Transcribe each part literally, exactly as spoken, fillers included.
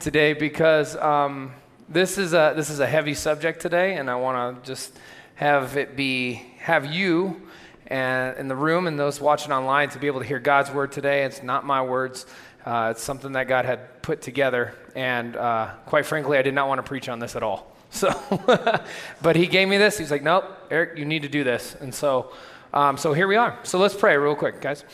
today because um, this is a this is a heavy subject today, and I want to just have it be have you and in the room and those watching online to be able to hear God's word today. It's not my words; uh, it's something that God had put together, and uh, quite frankly, I did not want to preach on this at all. So, but He gave me this. He's like, "Nope, Eric, you need to do this," and so um, so here we are. So let's pray real quick, guys.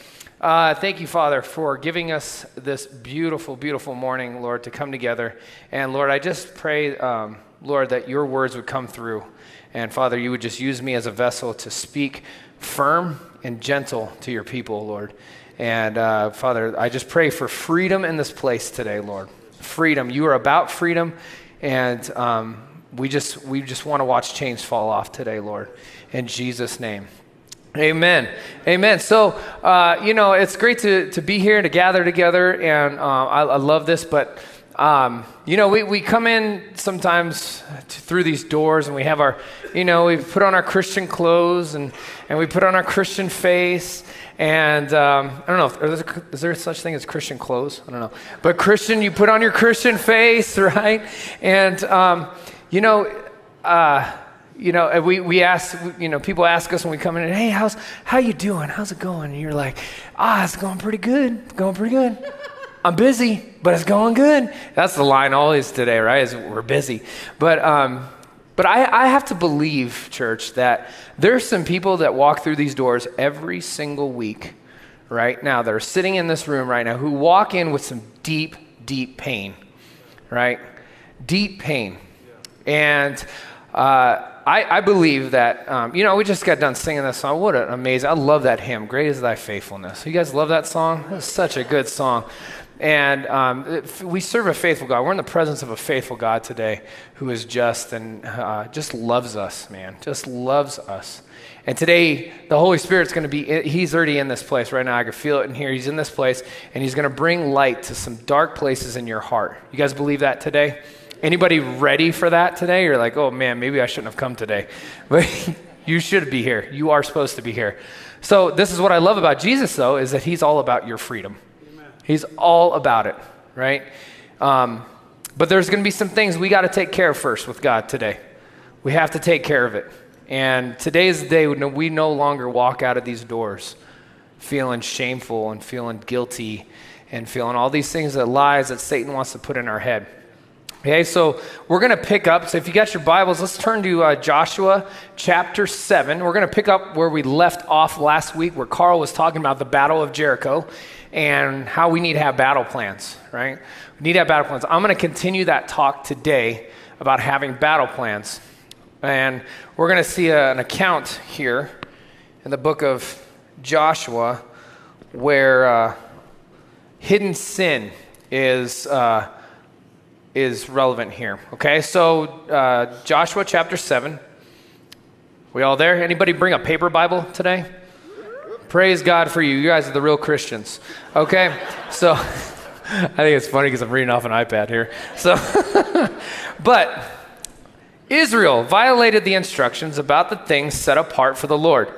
Uh, thank you, Father, for giving us this beautiful, beautiful morning, Lord, to come together. And Lord, I just pray, um, Lord, that your words would come through. And Father, you would just use me as a vessel to speak firm and gentle to your people, Lord. And uh, Father, I just pray for freedom in this place today, Lord. Freedom. You are about freedom. And um, we just we just want to watch chains fall off today, Lord. In Jesus' name. Amen. Amen. So, uh, you know, it's great to, to be here, to gather together, and uh, I, I love this, but, um, you know, we, we come in sometimes to, through these doors, and we have our, you know, we put on our Christian clothes, and, and we put on our Christian face, and um, I don't know, if, is, there, is there such thing as Christian clothes? I don't know. But Christian, you put on your Christian face, right? And, um, you know, uh You know, we, we ask, you know, people ask us when we come in, hey, how's, how you doing? How's it going? And you're like, ah, it's going pretty good. It's going pretty good. I'm busy, but it's going good. That's the line always today, right? Is we're busy. But, um, but I, I have to believe, church, that there's some people that walk through these doors every single week right now that are sitting in this room right now who walk in with some deep, deep pain, right? Deep pain. Yeah. And, uh, I, I believe that, um, you know, we just got done singing that song. What an amazing, I love that hymn, Great is Thy Faithfulness. You guys love that song? It's such a good song. And um, it, we serve a faithful God. We're in the presence of a faithful God today who is just and uh, just loves us, man, just loves us. And today, the Holy Spirit's going to be, he's already in this place right now. I can feel it in here. He's in this place, and he's going to bring light to some dark places in your heart. You guys believe that today? Anybody ready for that today? You're like, oh man, maybe I shouldn't have come today. But you should be here. You are supposed to be here. So this is what I love about Jesus, though, is that he's all about your freedom. Amen. He's all about it, right? Um, but there's going to be some things we got to take care of first with God today. We have to take care of it. And today is the day when we no longer walk out of these doors feeling shameful and feeling guilty and feeling all these things, that lies that Satan wants to put in our head. Okay, so we're going to pick up, so if you got your Bibles, let's turn to uh, Joshua chapter seven. We're going to pick up where we left off last week, where Carl was talking about the Battle of Jericho and how we need to have battle plans, right? We need to have battle plans. I'm going to continue that talk today about having battle plans. And we're going to see a, an account here in the book of Joshua where uh, hidden sin is... Uh, is relevant here. Okay, so uh, Joshua chapter seven. We all there? Anybody bring a paper Bible today? Praise God for you. You guys are the real Christians. Okay, so I think it's funny because I'm reading off an iPad here. So, but Israel violated the instructions about the things set apart for the Lord.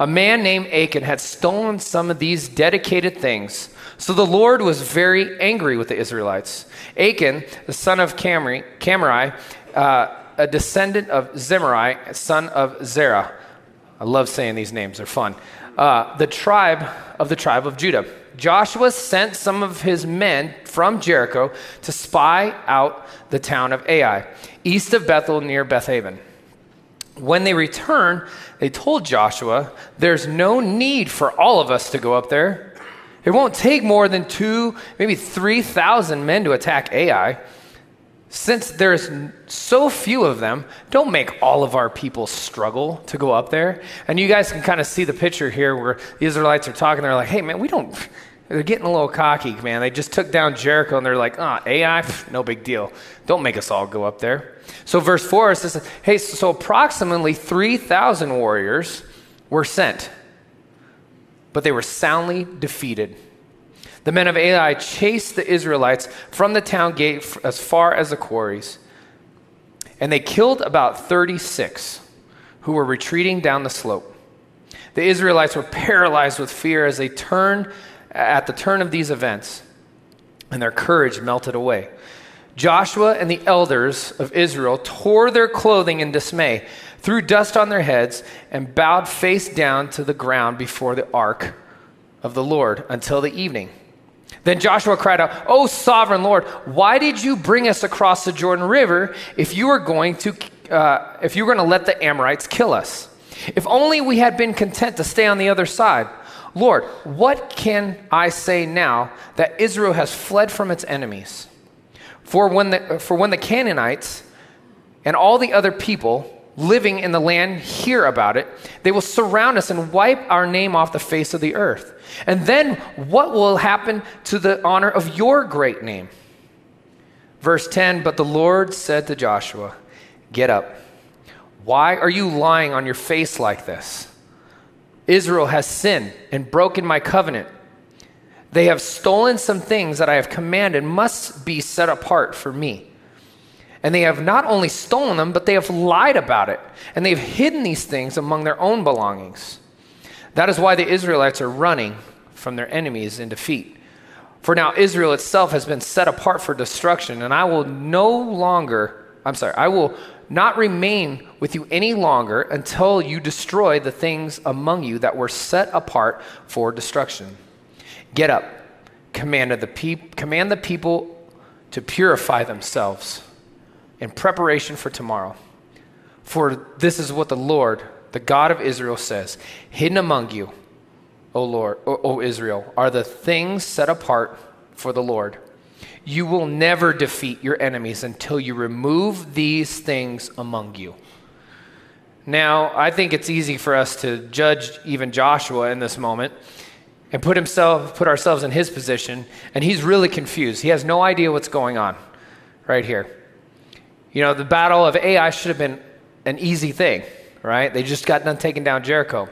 A man named Achan had stolen some of these dedicated things. So the Lord was very angry with the Israelites. Achan, the son of Camri, Camri uh, a descendant of Zimri, son of Zerah. I love saying these names. They're fun. Uh, the tribe of the tribe of Judah. Joshua sent some of his men from Jericho to spy out the town of Ai, east of Bethel near Beth-aven. When they returned, they told Joshua, there's no need for all of us to go up there. It won't take more than two, maybe three thousand men to attack Ai. Since there's so few of them, don't make all of our people struggle to go up there. And you guys can kind of see the picture here where the Israelites are talking. They're like, hey, man, we don't, They're getting a little cocky, man. They just took down Jericho, and they're like, ah, oh, Ai, pff, no big deal. Don't make us all go up there. So verse four says, hey, so approximately three thousand warriors were sent, but they were soundly defeated. The men of Ai chased the Israelites from the town gate as far as the quarries, and they killed about thirty-six who were retreating down the slope. The Israelites were paralyzed with fear as they turned at the turn of these events, and their courage melted away. Joshua and the elders of Israel tore their clothing in dismay, threw dust on their heads, and bowed face down to the ground before the ark of the Lord until the evening. Then Joshua cried out, "O sovereign Lord, why did you bring us across the Jordan River if you were going to, uh, if you were going to let the Amorites kill us? If only we had been content to stay on the other side. Lord, what can I say now that Israel has fled from its enemies? For when the, for when the Canaanites and all the other people living in the land hear about it, they will surround us and wipe our name off the face of the earth. And then what will happen to the honor of your great name?" Verse ten, but the Lord said to Joshua, "Get up. Why are you lying on your face like this? Israel has sinned and broken my covenant. They have stolen some things that I have commanded must be set apart for me. And they have not only stolen them, but they have lied about it. And they have hidden these things among their own belongings. That is why the Israelites are running from their enemies in defeat. For now Israel itself has been set apart for destruction, and I will no longer, I'm sorry, I will not remain with you any longer until you destroy the things among you that were set apart for destruction. Get up, command the peop- command the people to purify themselves in preparation for tomorrow. For this is what the Lord, the God of Israel, says, hidden among you, O Lord, o, o Israel, are the things set apart for the Lord. You will never defeat your enemies until you remove these things among you." Now, I think it's easy for us to judge even Joshua in this moment and put himself, put ourselves in his position, and he's really confused. He has no idea what's going on right here. You know, the battle of Ai should have been an easy thing, right? They just got done taking down Jericho.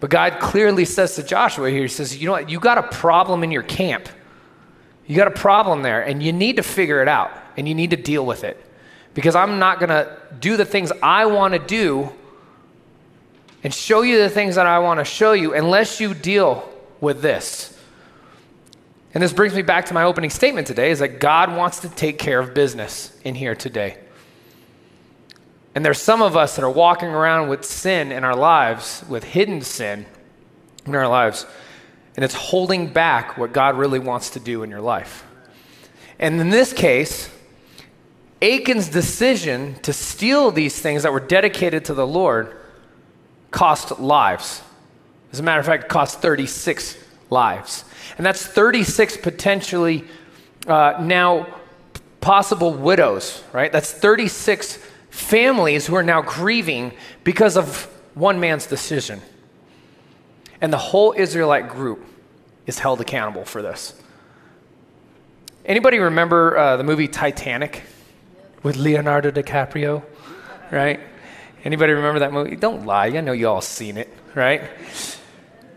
But God clearly says to Joshua here, he says, you know what, you got a problem in your camp. You got a problem there, and you need to figure it out, and you need to deal with it, because I'm not going to do the things I want to do and show you the things that I want to show you unless you deal with this. And this brings me back to my opening statement today, is that God wants to take care of business in here today. And there's some of us that are walking around with sin in our lives, with hidden sin in our lives, and it's holding back what God really wants to do in your life. And in this case, Achan's decision to steal these things that were dedicated to the Lord cost lives. As a matter of fact, it cost thirty-six lives. And that's thirty-six potentially uh, now possible widows, right? That's thirty-six families who are now grieving because of one man's decision. And the whole Israelite group is held accountable for this. Anybody remember uh, the movie Titanic with Leonardo DiCaprio, right? Anybody remember that movie? Don't lie. I know you all seen it, right?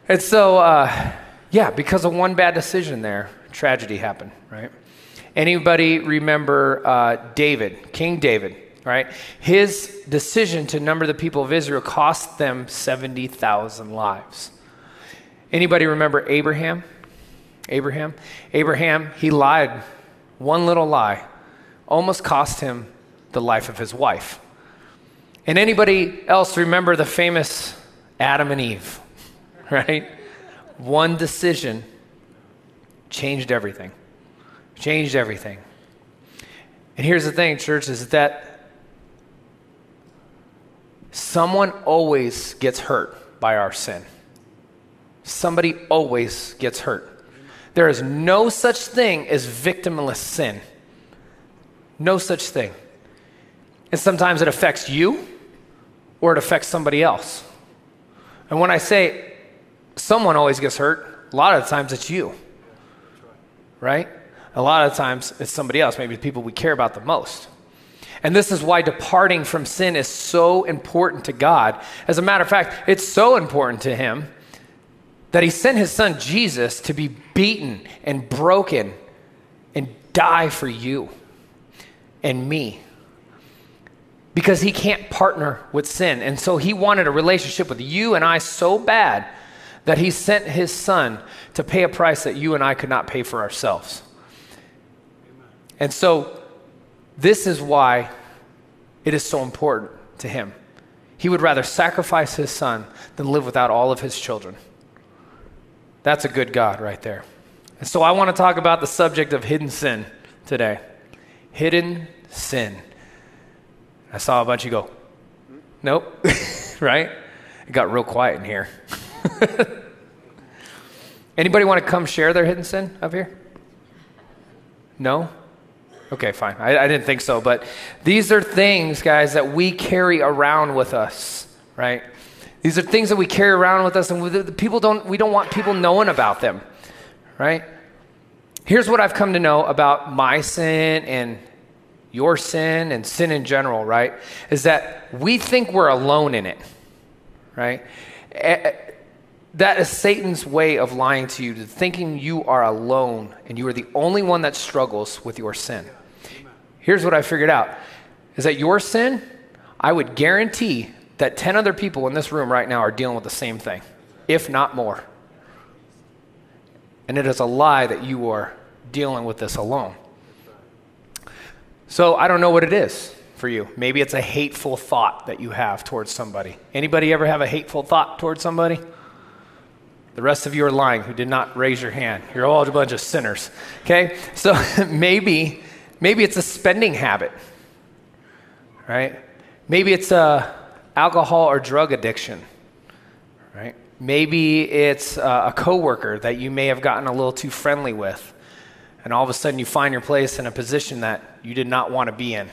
And so, uh, yeah, because of one bad decision there, tragedy happened, right? Anybody remember uh, David, King David, right? His decision to number the people of Israel cost them seventy thousand lives. Anybody remember Abraham? Abraham? Abraham, he lied, one little lie, almost cost him the life of his wife. And anybody else remember the famous Adam and Eve, right? One decision changed everything, changed everything. And here's the thing, church, is that someone always gets hurt by our sin. Somebody always gets hurt. There is no such thing as victimless sin. No such thing. And sometimes it affects you or it affects somebody else. And when I say someone always gets hurt, a lot of the times it's you. right? A lot of times it's somebody else, maybe the people we care about the most. And this is why departing from sin is so important to God. As a matter of fact, it's so important to him that he sent his son Jesus to be beaten and broken and die for you and me, because he can't partner with sin. And so he wanted a relationship with you and I so bad that he sent his son to pay a price that you and I could not pay for ourselves. And so this is why it is so important to him. He would rather sacrifice his son than live without all of his children. That's a good God right there. And so I want to talk about the subject of hidden sin today. Hidden sin. I saw a bunch of you go, nope, right? It got real quiet in here. Anybody want to come share their hidden sin up here? No? Okay, fine. I, I didn't think so, but these are things, guys, that we carry around with us, right? These are things that we carry around with us, and we, the people don't, we don't want people knowing about them, right? Here's what I've come to know about my sin and your sin and sin in general, right? Is that we think we're alone in it, right? That is Satan's way of lying to you, thinking you are alone and you are the only one that struggles with your sin. Here's what I figured out, is that your sin, I would guarantee that ten other people in this room right now are dealing with the same thing, if not more. And it is a lie that you are dealing with this alone. So I don't know what it is for you. Maybe it's a hateful thought that you have towards somebody. Anybody ever have a hateful thought towards somebody? The rest of you are lying who did not raise your hand. You're all a bunch of sinners, okay? So maybe, maybe it's a spending habit, right? Maybe it's a alcohol or drug addiction, right? Maybe it's a coworker that you may have gotten a little too friendly with, and all of a sudden you find your place in a position that you did not want to be in.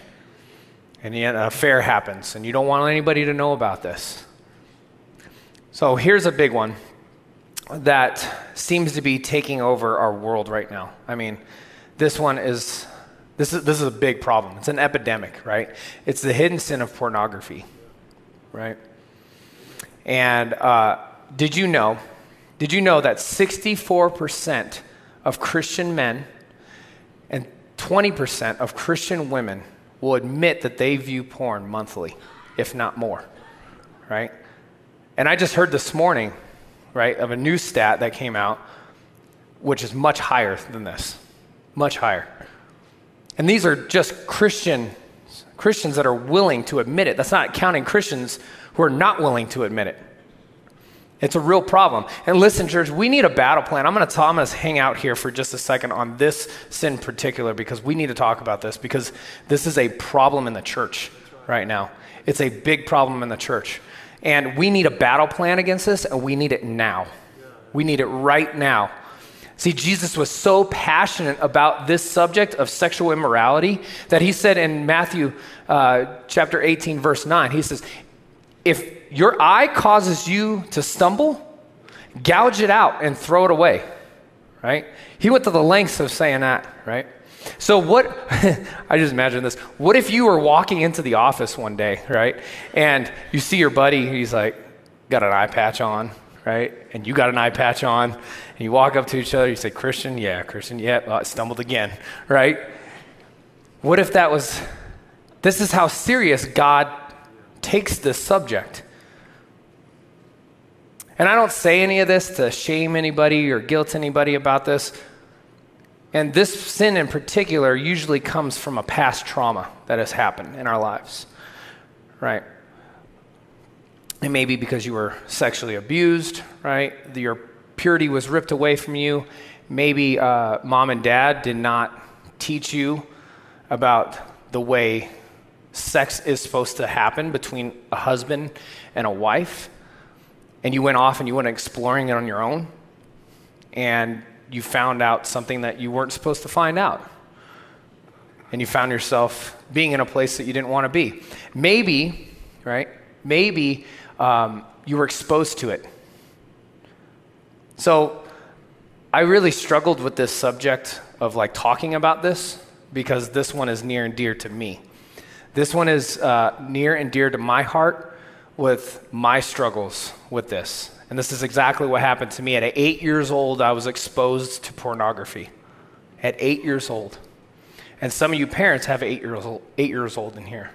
And yet an affair happens, and you don't want anybody to know about this. So here's a big one that seems to be taking over our world right now. I mean, this one is, this is, this is a big problem. It's an epidemic, right? It's the hidden sin of pornography, right? And uh, did you know, did you know that sixty-four percent of Christian men and twenty percent of Christian women will admit that they view porn monthly, if not more, right? And I just heard this morning, right, of a new stat that came out, which is much higher than this, much higher. And these are just Christian, Christians that are willing to admit it. That's not counting Christians who are not willing to admit it. It's a real problem. And listen, church, we need a battle plan. I'm going to I'm going to hang out here for just a second on this sin in particular, because we need to talk about this, because this is a problem in the church right now. It's a big problem in the church. And we need a battle plan against this, and we need it now. We need it right now. See, Jesus was so passionate about this subject of sexual immorality that he said in Matthew uh, chapter eighteen, verse nine, he says, if your eye causes you to stumble, gouge it out and throw it away, right? He went to the lengths of saying that, right? So what, I just imagine this. What if you were walking into the office one day, right? And you see your buddy, he's like, got an eye patch on, right? And you got an eye patch on, and you walk up to each other, you say, Christian, yeah, Christian, yeah, well, I stumbled again, right? What if that was, this is how serious God takes this subject. And I don't say any of this to shame anybody or guilt anybody about this. And this sin in particular usually comes from a past trauma that has happened in our lives, right? It may be because you were sexually abused, right? Your purity was ripped away from you. Maybe uh, mom and dad did not teach you about the way sex is supposed to happen between a husband and a wife, and you went off and you went exploring it on your own, and you found out something that you weren't supposed to find out, and you found yourself being in a place that you didn't want to be. Maybe, right, maybe um, you were exposed to it. So I really struggled with this subject of like talking about this because this one is near and dear to me. This one is uh, near and dear to my heart with my struggles with this. And this is exactly what happened to me. At eight years old, I was exposed to pornography. At eight years old. And some of you parents have eight years old, eight years old in here.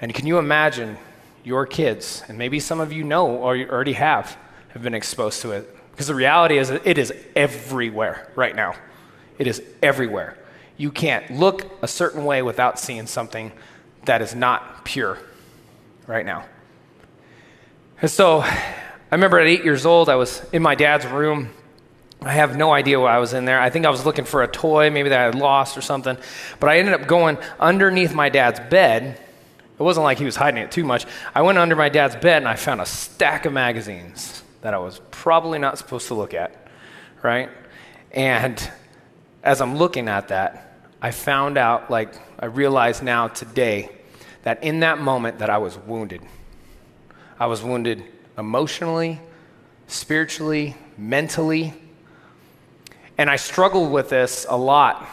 And can you imagine your kids, and maybe some of you know or you already have, have been exposed to it. Because the reality is it is everywhere right now. It is everywhere. You can't look a certain way without seeing something that is not pure right now. And so I remember at eight years old, I was in my dad's room. I have no idea why I was in there. I think I was looking for a toy, maybe that I had lost or something. But I ended up going underneath my dad's bed. It wasn't like he was hiding it too much. I went under my dad's bed and I found a stack of magazines that I was probably not supposed to look at, right? And as I'm looking at that, I found out, like I realize now today, that in that moment that I was wounded. I was wounded emotionally, spiritually, mentally. And I struggled with this a lot.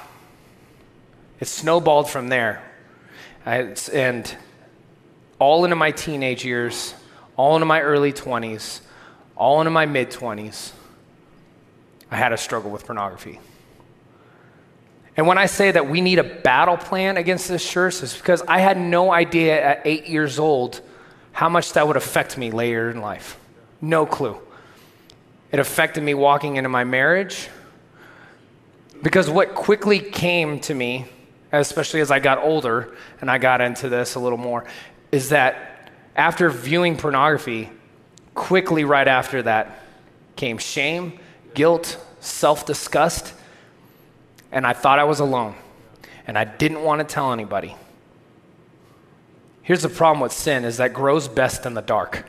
It snowballed from there. I, and all into my teenage years, all into my early twenties, all into my mid-twenties, I had a struggle with pornography. And when I say that we need a battle plan against this church, it's because I had no idea at eight years old how much that would affect me later in life. No clue. It affected me walking into my marriage. Because what quickly came to me, especially as I got older, and I got into this a little more, is that after viewing pornography, quickly right after that came shame, guilt, self-disgust, and I thought I was alone, and I didn't want to tell anybody. Here's the problem with sin is that it grows best in the dark,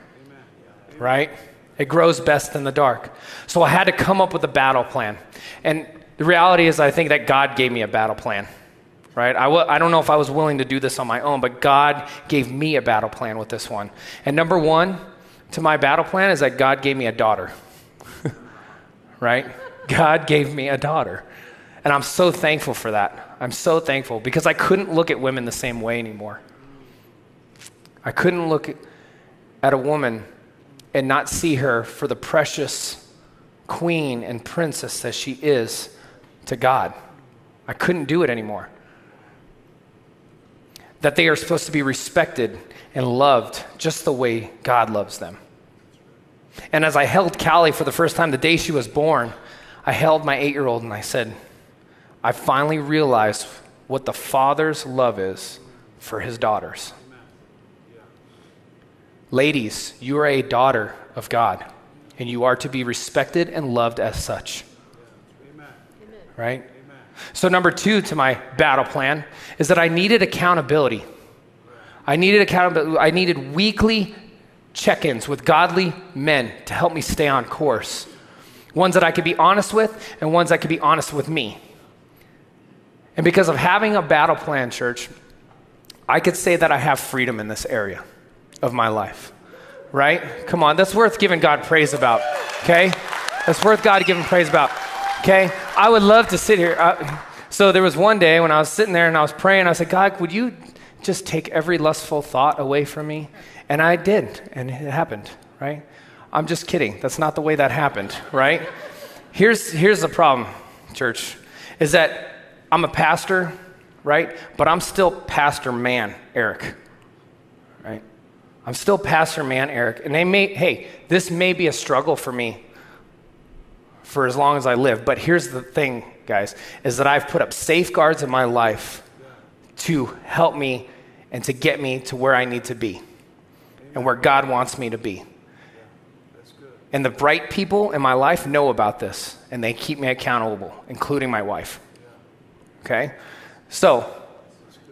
right? It grows best in the dark. So I had to come up with a battle plan. And the reality is I think that God gave me a battle plan, right? I, w- I don't know if I was willing to do this on my own, but God gave me a battle plan with this one. And number one to my battle plan is that God gave me a daughter, right? God gave me a daughter. And I'm so thankful for that. I'm so thankful because I couldn't look at women the same way anymore. I couldn't look at a woman and not see her for the precious queen and princess that she is to God. I couldn't do it anymore. That they are supposed to be respected and loved just the way God loves them. And as I held Callie for the first time the day she was born, I held my eight-year-old and I said, I finally realized what the father's love is for his daughters. Yeah. Ladies, you are a daughter of God, and you are to be respected and loved as such. Right? Amen. So number two to my battle plan is that I needed accountability. I needed accountability. I needed weekly check-ins with godly men to help me stay on course. Ones that I could be honest with and ones that could be honest with me. And because of having a battle plan, church, I could say that I have freedom in this area of my life, right? Come on, that's worth giving God praise about, okay? That's worth God giving praise about. Okay, I would love to sit here. Uh, so there was one day when I was sitting there and I was praying, I said, God, would you just take every lustful thought away from me? And I did, and it happened, right? I'm just kidding. That's not the way that happened, right? Here's, here's the problem, church, is that I'm a pastor, right? But I'm still pastor man, Eric, right? I'm still pastor man, Eric. And they may, hey, this may be a struggle for me for as long as I live. But here's the thing, guys, is that I've put up safeguards in my life to help me and to get me to where I need to be and where God wants me to be. And the bright people in my life know about this, and they keep me accountable, including my wife. Okay? So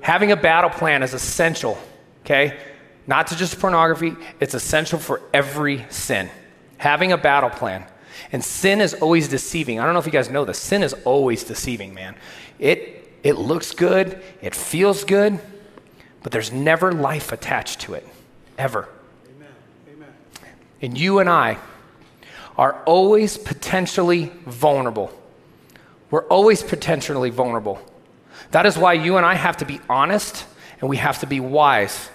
having a battle plan is essential, okay? Not to just pornography. It's essential for every sin. Having a battle plan. And sin is always deceiving. I don't know if you guys know this. Sin is always deceiving, man. It it looks good. It feels good. But there's never life attached to it, ever. Amen. Amen. And you and I are always potentially vulnerable. We're always potentially vulnerable. That is why you and I have to be honest, and we have to be wise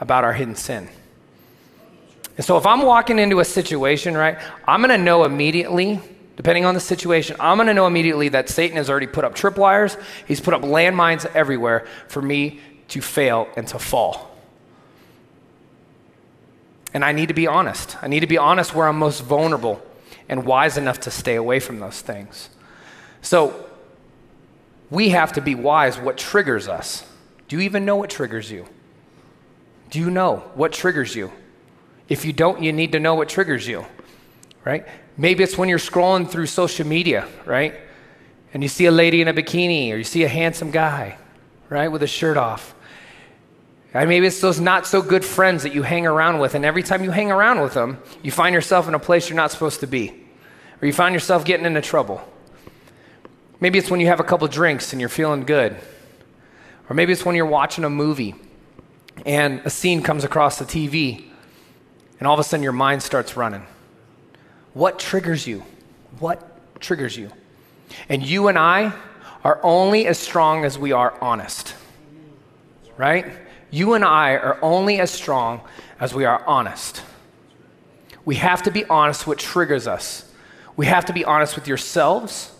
about our hidden sin. And so if I'm walking into a situation, right, I'm going to know immediately, depending on the situation, I'm going to know immediately that Satan has already put up tripwires. He's put up landmines everywhere for me to fail and to fall. And I need to be honest. I need to be honest where I'm most vulnerable and wise enough to stay away from those things. So we have to be wise what triggers us. Do you even know what triggers you? Do you know what triggers you? If you don't, you need to know what triggers you, right? Maybe it's when you're scrolling through social media, right? And you see a lady in a bikini, or you see a handsome guy, right, with a shirt off. And maybe it's those not so good friends that you hang around with, and every time you hang around with them, you find yourself in a place you're not supposed to be, or you find yourself getting into trouble. Maybe it's when you have a couple drinks and you're feeling good. Or maybe it's when you're watching a movie and a scene comes across the T V and all of a sudden your mind starts running. What triggers you? What triggers you? And you and I are only as strong as we are honest, right? You and I are only as strong as we are honest. We have to be honest what triggers us. We have to be honest with yourselves.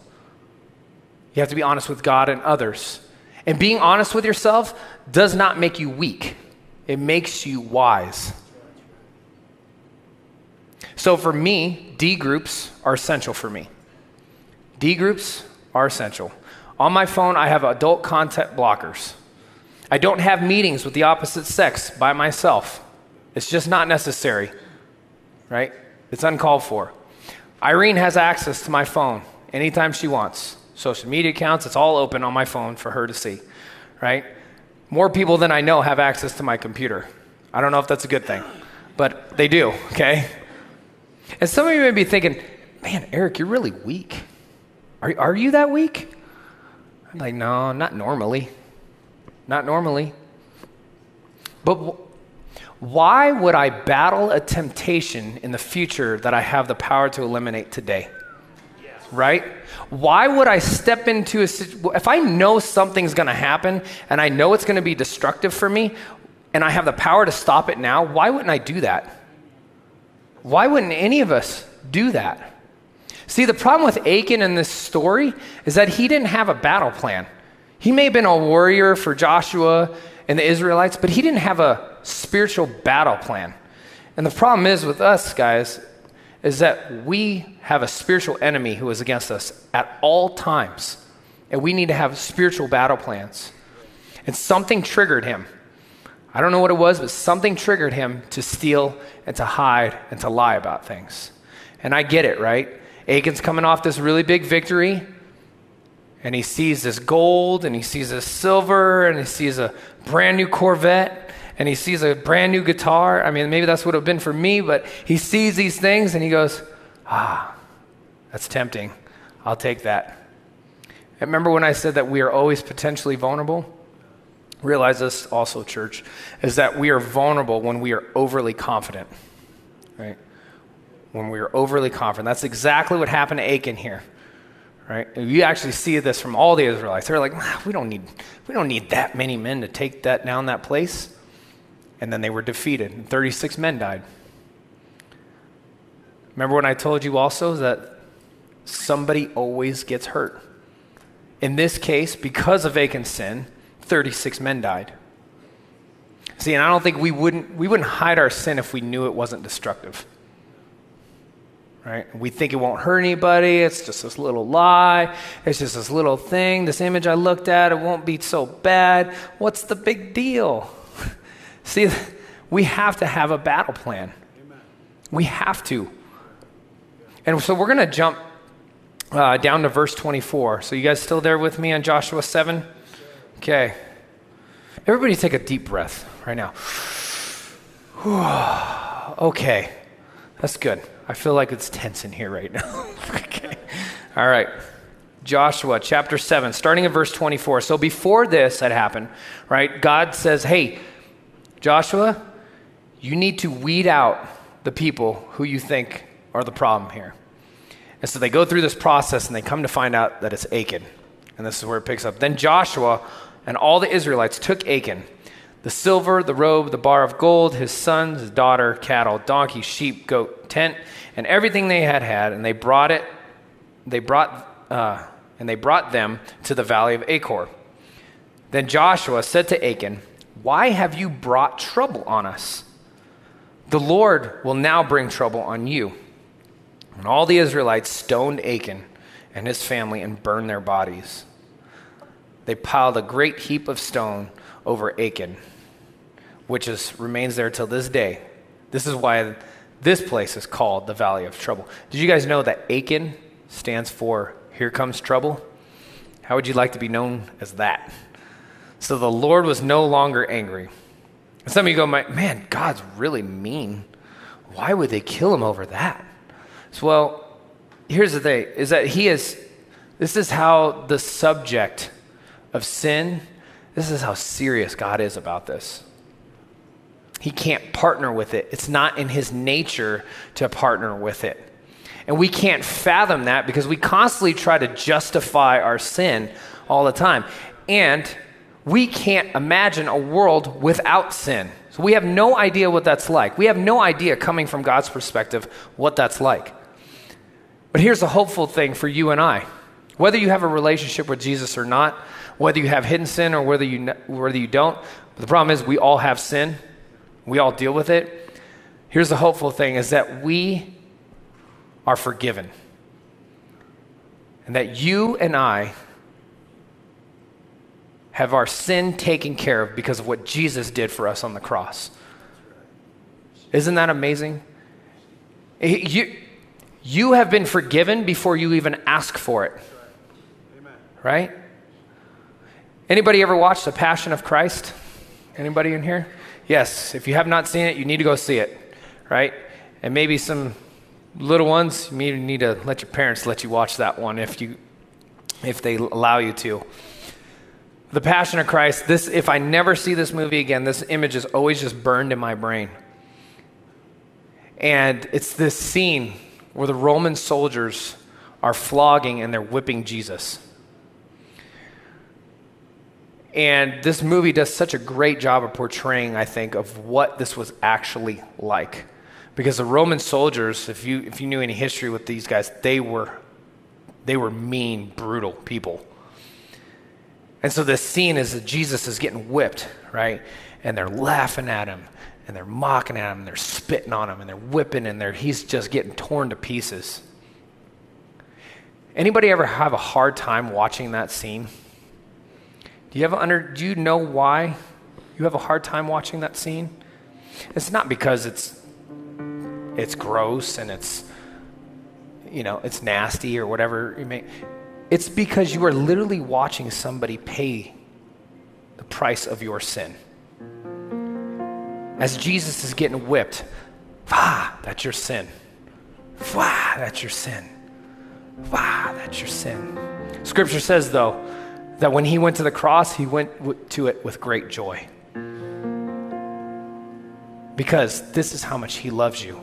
You have to be honest with God and others. And being honest with yourself does not make you weak. It makes you wise. So for me, D groups are essential for me. D groups are essential. On my phone, I have adult content blockers. I don't have meetings with the opposite sex by myself. It's just not necessary, right? It's uncalled for. Irene has access to my phone anytime she wants. Social media accounts, it's all open on my phone for her to see, right? More people than I know have access to my computer. I don't know if that's a good thing, but they do, okay? And some of you may be thinking, man, Eric, you're really weak. Are, are you that weak? I'm like, no, not normally. Not normally. But w- why would I battle a temptation in the future that I have the power to eliminate today? Right? Why would I step into a situation? If I know something's going to happen and I know it's going to be destructive for me and I have the power to stop it now, why wouldn't I do that? Why wouldn't any of us do that? See, the problem with Achan in this story is that he didn't have a battle plan. He may have been a warrior for Joshua and the Israelites, but he didn't have a spiritual battle plan. And the problem is with us, guys, is that we have a spiritual enemy who is against us at all times. And we need to have spiritual battle plans. And something triggered him. I don't know what it was, but something triggered him to steal and to hide and to lie about things. And I get it, right? Achan's coming off this really big victory, and he sees this gold, and he sees this silver, and he sees a brand new Corvette, and he sees a brand new guitar. I mean, maybe that's what it would have been for me, but he sees these things and he goes, ah, that's tempting. I'll take that. And remember when I said that we are always potentially vulnerable? Realize this also, church, is that we are vulnerable when we are overly confident, right? When we are overly confident. That's exactly what happened to Achan here, right? You actually see this from all the Israelites. They're like, ah, we don't need, we don't need that many men to take that down that place. And then they were defeated, and thirty-six men died. Remember when I told you also that somebody always gets hurt? In this case, because of Achan's sin, thirty-six men died. See, and I don't think we wouldn't, we wouldn't hide our sin if we knew it wasn't destructive. Right? We think it won't hurt anybody. It's just this little lie. It's just this little thing. This image I looked at, it won't be so bad. What's the big deal? See, we have to have a battle plan. Amen. We have to. And so we're going to jump uh, down to verse twenty-four. So you guys still there with me on Joshua seven? Okay. Everybody take a deep breath right now. Okay. That's good. I feel like it's tense in here right now. Okay. All right. Joshua chapter seven, starting at verse twenty-four. So before this had happened, right, God says, hey, Joshua, you need to weed out the people who you think are the problem here. And so they go through this process and they come to find out that it's Achan. And this is where it picks up. Then Joshua and all the Israelites took Achan, the silver, the robe, the bar of gold, his sons, his daughter, cattle, donkey, sheep, goat, tent, and everything they had had, and they brought it, they brought, uh, and they brought them to the valley of Achor. Then Joshua said to Achan, "Why have you brought trouble on us? The Lord will now bring trouble on you." And all the Israelites stoned Achan and his family and burned their bodies. They piled a great heap of stone over Achan, which is, remains there till this day. This is why this place is called the Valley of Trouble. Did you guys know that Achan stands for "Here Comes Trouble"? How would you like to be known as that? So the Lord was no longer angry. And some of you go, "Man, God's really mean. Why would they kill him over that?" So, well, here's the thing, is that he is, this is how the subject of sin, this is how serious God is about this. He can't partner with it. It's not in his nature to partner with it. And we can't fathom that because we constantly try to justify our sin all the time. And we can't imagine a world without sin. So we have no idea what that's like. We have no idea, coming from God's perspective, what that's like. But here's a hopeful thing for you and I. Whether you have a relationship with Jesus or not, whether you have hidden sin or whether you whether you don't, the problem is we all have sin. We all deal with it. Here's the hopeful thing, is that we are forgiven. And that you and I have our sin taken care of because of what Jesus did for us on the cross. Isn't that amazing? You, you have been forgiven before you even ask for it. Right? Anybody ever watched The Passion of Christ? Anybody in here? Yes. If you have not seen it, you need to go see it. Right? And maybe some little ones, you need to let your parents let you watch that one if you, if they allow you to. The Passion of Christ, this, if I never see this movie again, this image is always just burned in my brain. And it's this scene where the Roman soldiers are flogging and they're whipping Jesus. And this movie does such a great job of portraying, I think, of what this was actually like. Because the Roman soldiers, if you if you knew any history with these guys, they were they were mean, brutal people. And so this scene is that Jesus is getting whipped, right? And they're laughing at him, and they're mocking at him, and they're spitting on him, and they're whipping, and they're, he's just getting torn to pieces. Anybody ever have a hard time watching that scene? Do you have under? Do you know why you have a hard time watching that scene? It's not because it's it's gross and it's you know it's nasty or whatever you may. It's because you are literally watching somebody pay the price of your sin. As Jesus is getting whipped, ah, that's your sin. Ah, that's your sin. Ah, that's your sin. Scripture says, though, that when he went to the cross, he went to it with great joy. Because this is how much he loves you.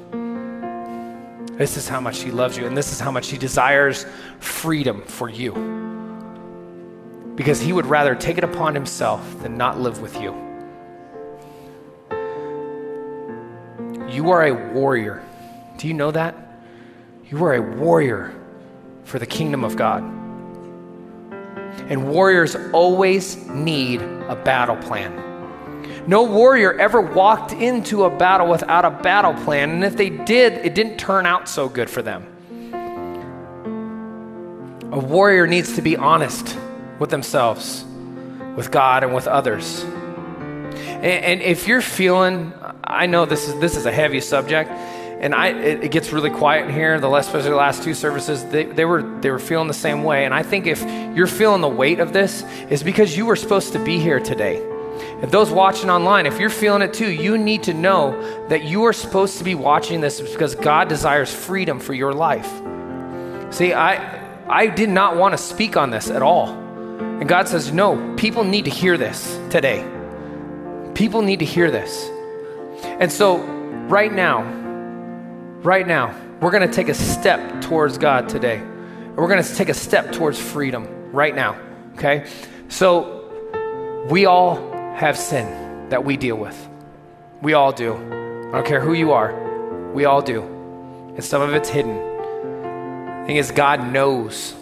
This is how much he loves you, and this is how much he desires freedom for you. Because he would rather take it upon himself than not live with you. You are a warrior. Do you know that? You are a warrior for the kingdom of God. And warriors always need a battle plan. No warrior ever walked into a battle without a battle plan, and if they did, it didn't turn out so good for them. A warrior needs to be honest with themselves, with God, and with others. And, and if you're feeling, I know this is this is a heavy subject, and I it, it gets really quiet in here. The last, especially the last two services, they, they were they were feeling the same way. And I think if you're feeling the weight of this, it's because you were supposed to be here today. And those watching online, if you're feeling it too, you need to know that you are supposed to be watching this because God desires freedom for your life. See, I I did not want to speak on this at all. And God says, no, people need to hear this today. People need to hear this. And so right now, right now, We're going to take a step towards God today. We're going to take a step towards freedom right now, okay? So we all have sin that we deal with. We all do. I don't care who you are. We all do. And some of it's hidden. The thing is, God knows.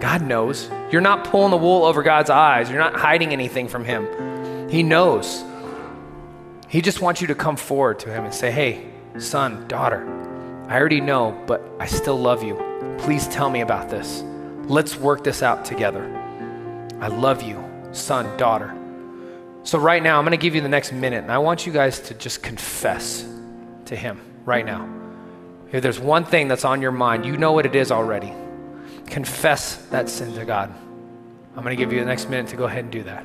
God knows. You're not pulling the wool over God's eyes. You're not hiding anything from him. He knows. He just wants you to come forward to him and say, hey, son, daughter, I already know, but I still love you. Please tell me about this. Let's work this out together. I love you, son, daughter. So right now, I'm going to give you the next minute, and I want you guys to just confess to him right now. If there's one thing that's on your mind, you know what it is already. Confess that sin to God. I'm going to give you the next minute to go ahead and do that.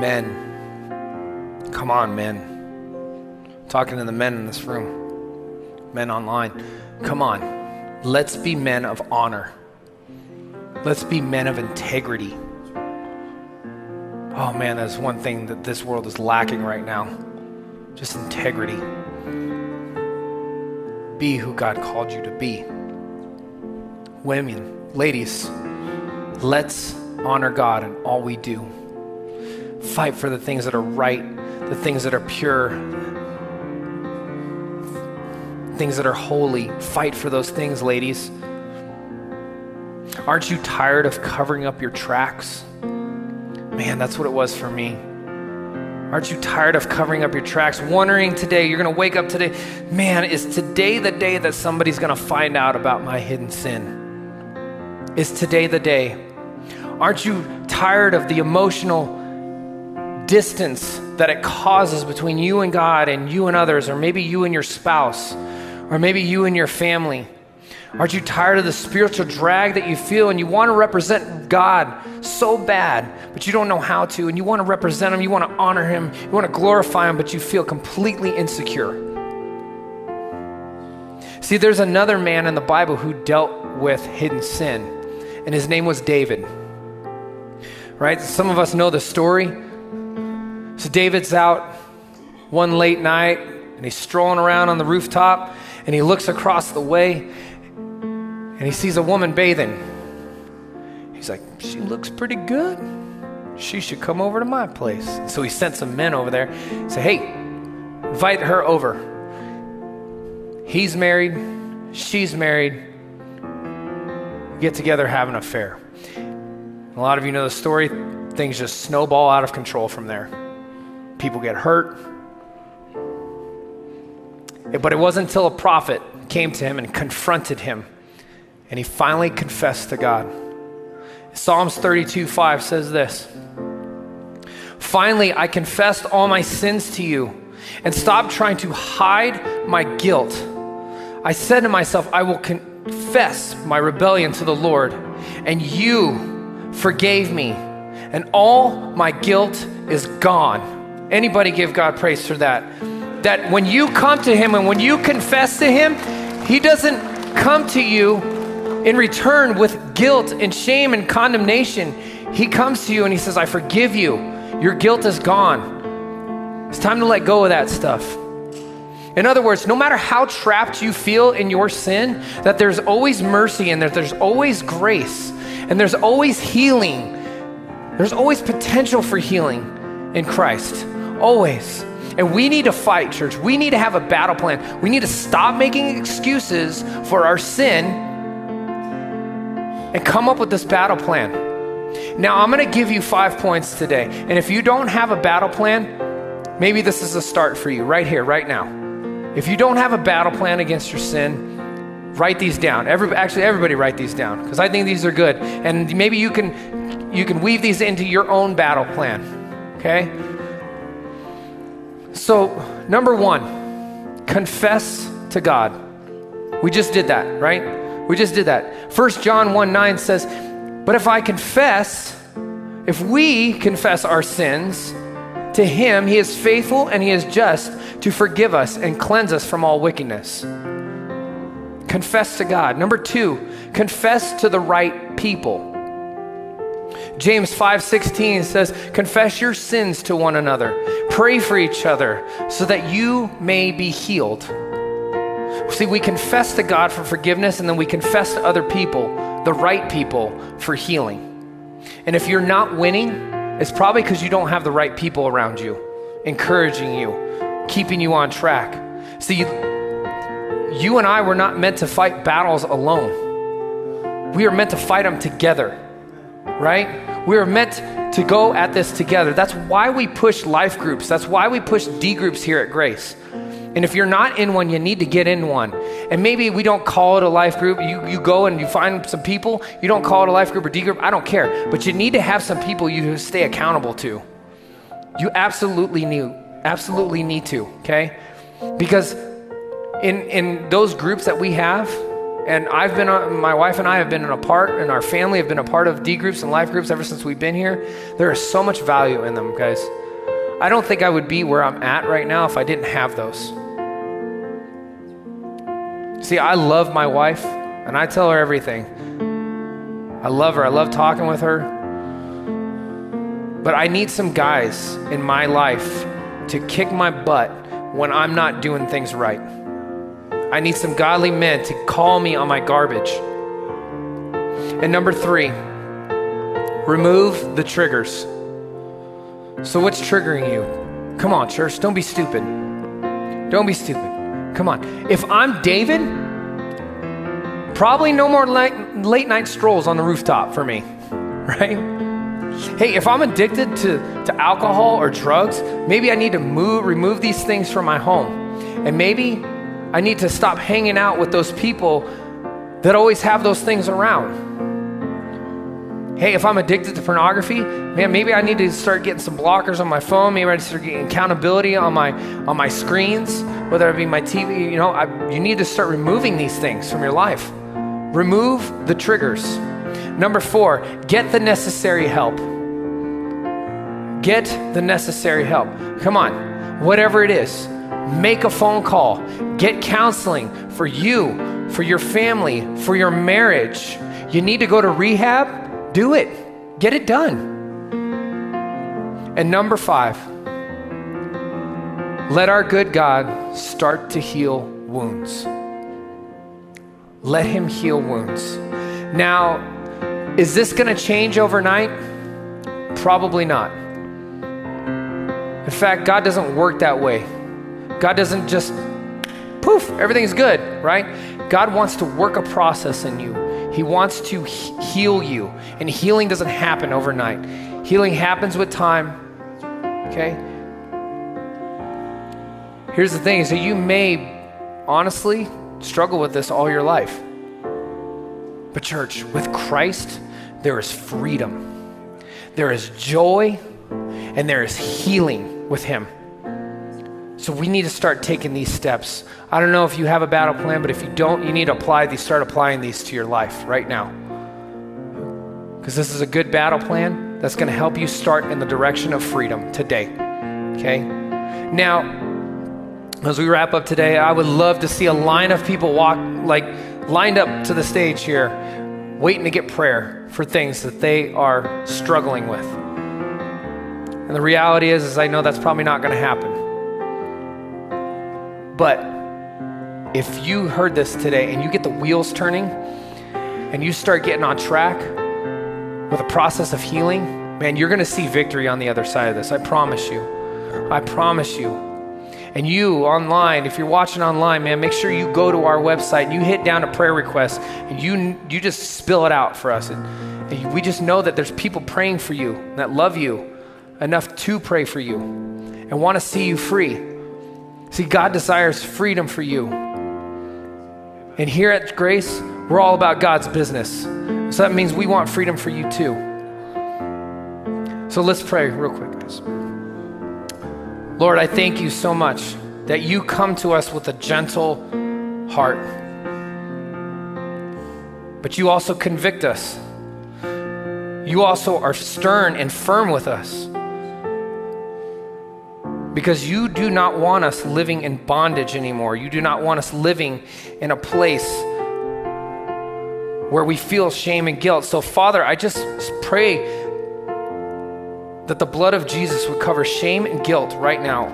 Men, come on, men. I'm talking to the men in this room, men online. Come on, let's be men of honor. Let's be men of integrity. Oh man, that's one thing that this world is lacking right now. Just integrity. Be who God called you to be. Women, ladies, let's honor God in all we do. Fight for the things that are right, the things that are pure, things that are holy. Fight for those things, ladies. Aren't you tired of covering up your tracks? Man, that's what it was for me. Aren't you tired of covering up your tracks? Wondering today, you're going to wake up today, man, is today the day that somebody's going to find out about my hidden sin? Is today the day? Aren't you tired of the emotional distance that it causes between you and God and you and others, or maybe you and your spouse, or maybe you and your family? Aren't you tired of the spiritual drag that you feel, and you want to represent God so bad, but you don't know how to, and you want to represent him, you want to honor him, you want to glorify him, but you feel completely insecure? See, there's another man in the Bible who dealt with hidden sin, and his name was David, right? Some of us know the story. So David's out one late night, and he's strolling around on the rooftop, and he looks across the way, and he sees a woman bathing. He's like, she looks pretty good. She should come over to my place. So he sent some men over there. He said, hey, invite her over. He's married. She's married. Get together, have an affair. A lot of you know the story. Things just snowball out of control from there. People get hurt. But it wasn't until a prophet came to him and confronted him, and he finally confessed to God. Psalms thirty-two five says this: finally, I confessed all my sins to you and stopped trying to hide my guilt. I said to myself, I will confess my rebellion to the Lord, and you forgave me, and all my guilt is gone. Anybody give God praise for that? That when you come to him and when you confess to him, he doesn't come to you in return with guilt and shame and condemnation. He comes to you and he says, I forgive you. Your guilt is gone. It's time to let go of that stuff. In other words, no matter how trapped you feel in your sin, that there's always mercy and that there's always grace and there's always healing. There's always potential for healing in Christ. Always. And we need to fight, church. We need to have a battle plan. We need to stop making excuses for our sin and come up with this battle plan. Now, I'm going to give you five points today. And if you don't have a battle plan, maybe this is a start for you right here, right now. If you don't have a battle plan against your sin, Write these down. Every, actually, everybody write these down, because I think these are good. And maybe you can, you can weave these into your own battle plan, okay? So, number one, confess to God. We just did that, right? We just did that. First John one nine says, but if I confess, if we confess our sins to him, he is faithful and he is just to forgive us and cleanse us from all wickedness. Confess to God. Number two, confess to the right people. James five sixteen says, confess your sins to one another. Pray for each other so that you may be healed. See, we confess to God for forgiveness, and then we confess to other people, the right people, for healing. And if you're not winning, it's probably because you don't have the right people around you, encouraging you, keeping you on track. See, you and I were not meant to fight battles alone. We are meant to fight them together, right? We are meant to go at this together. That's why we push life groups. That's why we push D groups here at Grace. And if you're not in one, you need to get in one. And maybe we don't call it a life group. You, you go and you find some people. You don't call it a life group or D group. I don't care. But you need to have some people you stay accountable to. You absolutely need, absolutely need to, okay? Because in, in those groups that we have, and I've been, on, my wife and I have been in a part, and our family have been a part of D groups and life groups ever since we've been here. There is so much value in them, guys. I don't think I would be where I'm at right now if I didn't have those. See, I love my wife, and I tell her everything. I love her. I love talking with her. But I need some guys in my life to kick my butt when I'm not doing things right. I need some godly men to call me on my garbage. And number three, remove the triggers. So what's triggering you? Come on, church, don't be stupid. Don't be stupid. Come on. If I'm David, probably no more late, late night strolls on the rooftop for me, right? Hey, if I'm addicted to, to alcohol or drugs, maybe I need to move, remove these things from my home. And maybe I need to stop hanging out with those people that always have those things around. Hey, if I'm addicted to pornography, man, maybe I need to start getting some blockers on my phone. Maybe I need to start getting accountability on my, on my screens. Whether it be my T V, you know, I, you need to start removing these things from your life. Remove the triggers. Number four, get the necessary help. Get the necessary help. Come on, whatever it is, make a phone call. Get counseling for you, for your family, for your marriage. You need to go to rehab? Do it. Get it done. And number five, let our good God start to heal wounds. Let him heal wounds. Now, is this going to change overnight? Probably not. In fact, God doesn't work that way. God doesn't just, poof, everything's good, right? God wants to work a process in you. He wants to heal you. And healing doesn't happen overnight. Healing happens with time, okay? Here's the thing, so you may honestly struggle with this all your life. But church, with Christ, there is freedom. There is joy, and there is healing with him. So we need to start taking these steps. I don't know if you have a battle plan, but if you don't, you need to apply these, start applying these to your life right now. Because this is a good battle plan that's gonna help you start in the direction of freedom today, okay? Now, as we wrap up today, I would love to see a line of people walk, like lined up to the stage here, waiting to get prayer for things that they are struggling with. And the reality is, is I know that's probably not going to happen. But if you heard this today and you get the wheels turning and you start getting on track with a process of healing, man, you're going to see victory on the other side of this. I promise you. I promise you. And you online, if you're watching online, man, make sure you go to our website and you hit down a prayer request and you you just spill it out for us. And, and we just know that there's people praying for you that love you enough to pray for you and want to see you free. See, God desires freedom for you. And here at Grace, we're all about God's business. So that means we want freedom for you too. So let's pray real quick, guys. Lord, I thank you so much that you come to us with a gentle heart. But you also convict us. You also are stern and firm with us. Because you do not want us living in bondage anymore. You do not want us living in a place where we feel shame and guilt. So Father, I just pray that the blood of Jesus would cover shame and guilt right now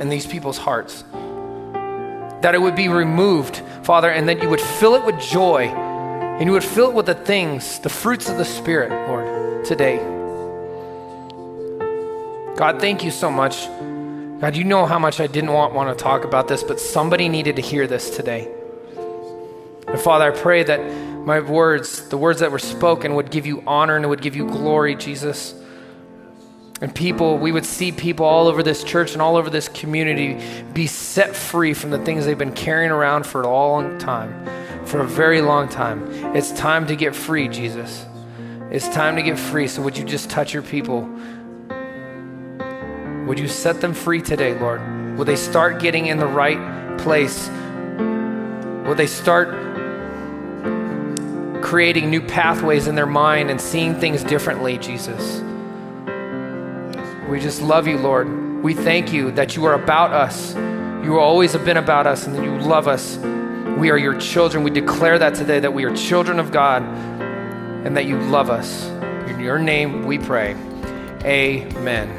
in these people's hearts. That it would be removed, Father, and that you would fill it with joy, and you would fill it with the things, the fruits of the Spirit, Lord, today. God, thank you so much. God, you know how much I didn't want, want to talk about this, but somebody needed to hear this today. And Father, I pray that my words, the words that were spoken, would give you honor and would give you glory, Jesus. And people, we would see people all over this church and all over this community be set free from the things they've been carrying around for a long time. For a very long time. It's time to get free, Jesus. It's time to get free. So would you just touch your people? Would you set them free today, Lord? Will they start getting in the right place? Will they start creating new pathways in their mind and seeing things differently, Jesus? We just love you, Lord. We thank you that you are about us. You always have been about us and that you love us. We are your children. We declare that today, that we are children of God and that you love us. In your name we pray. Amen.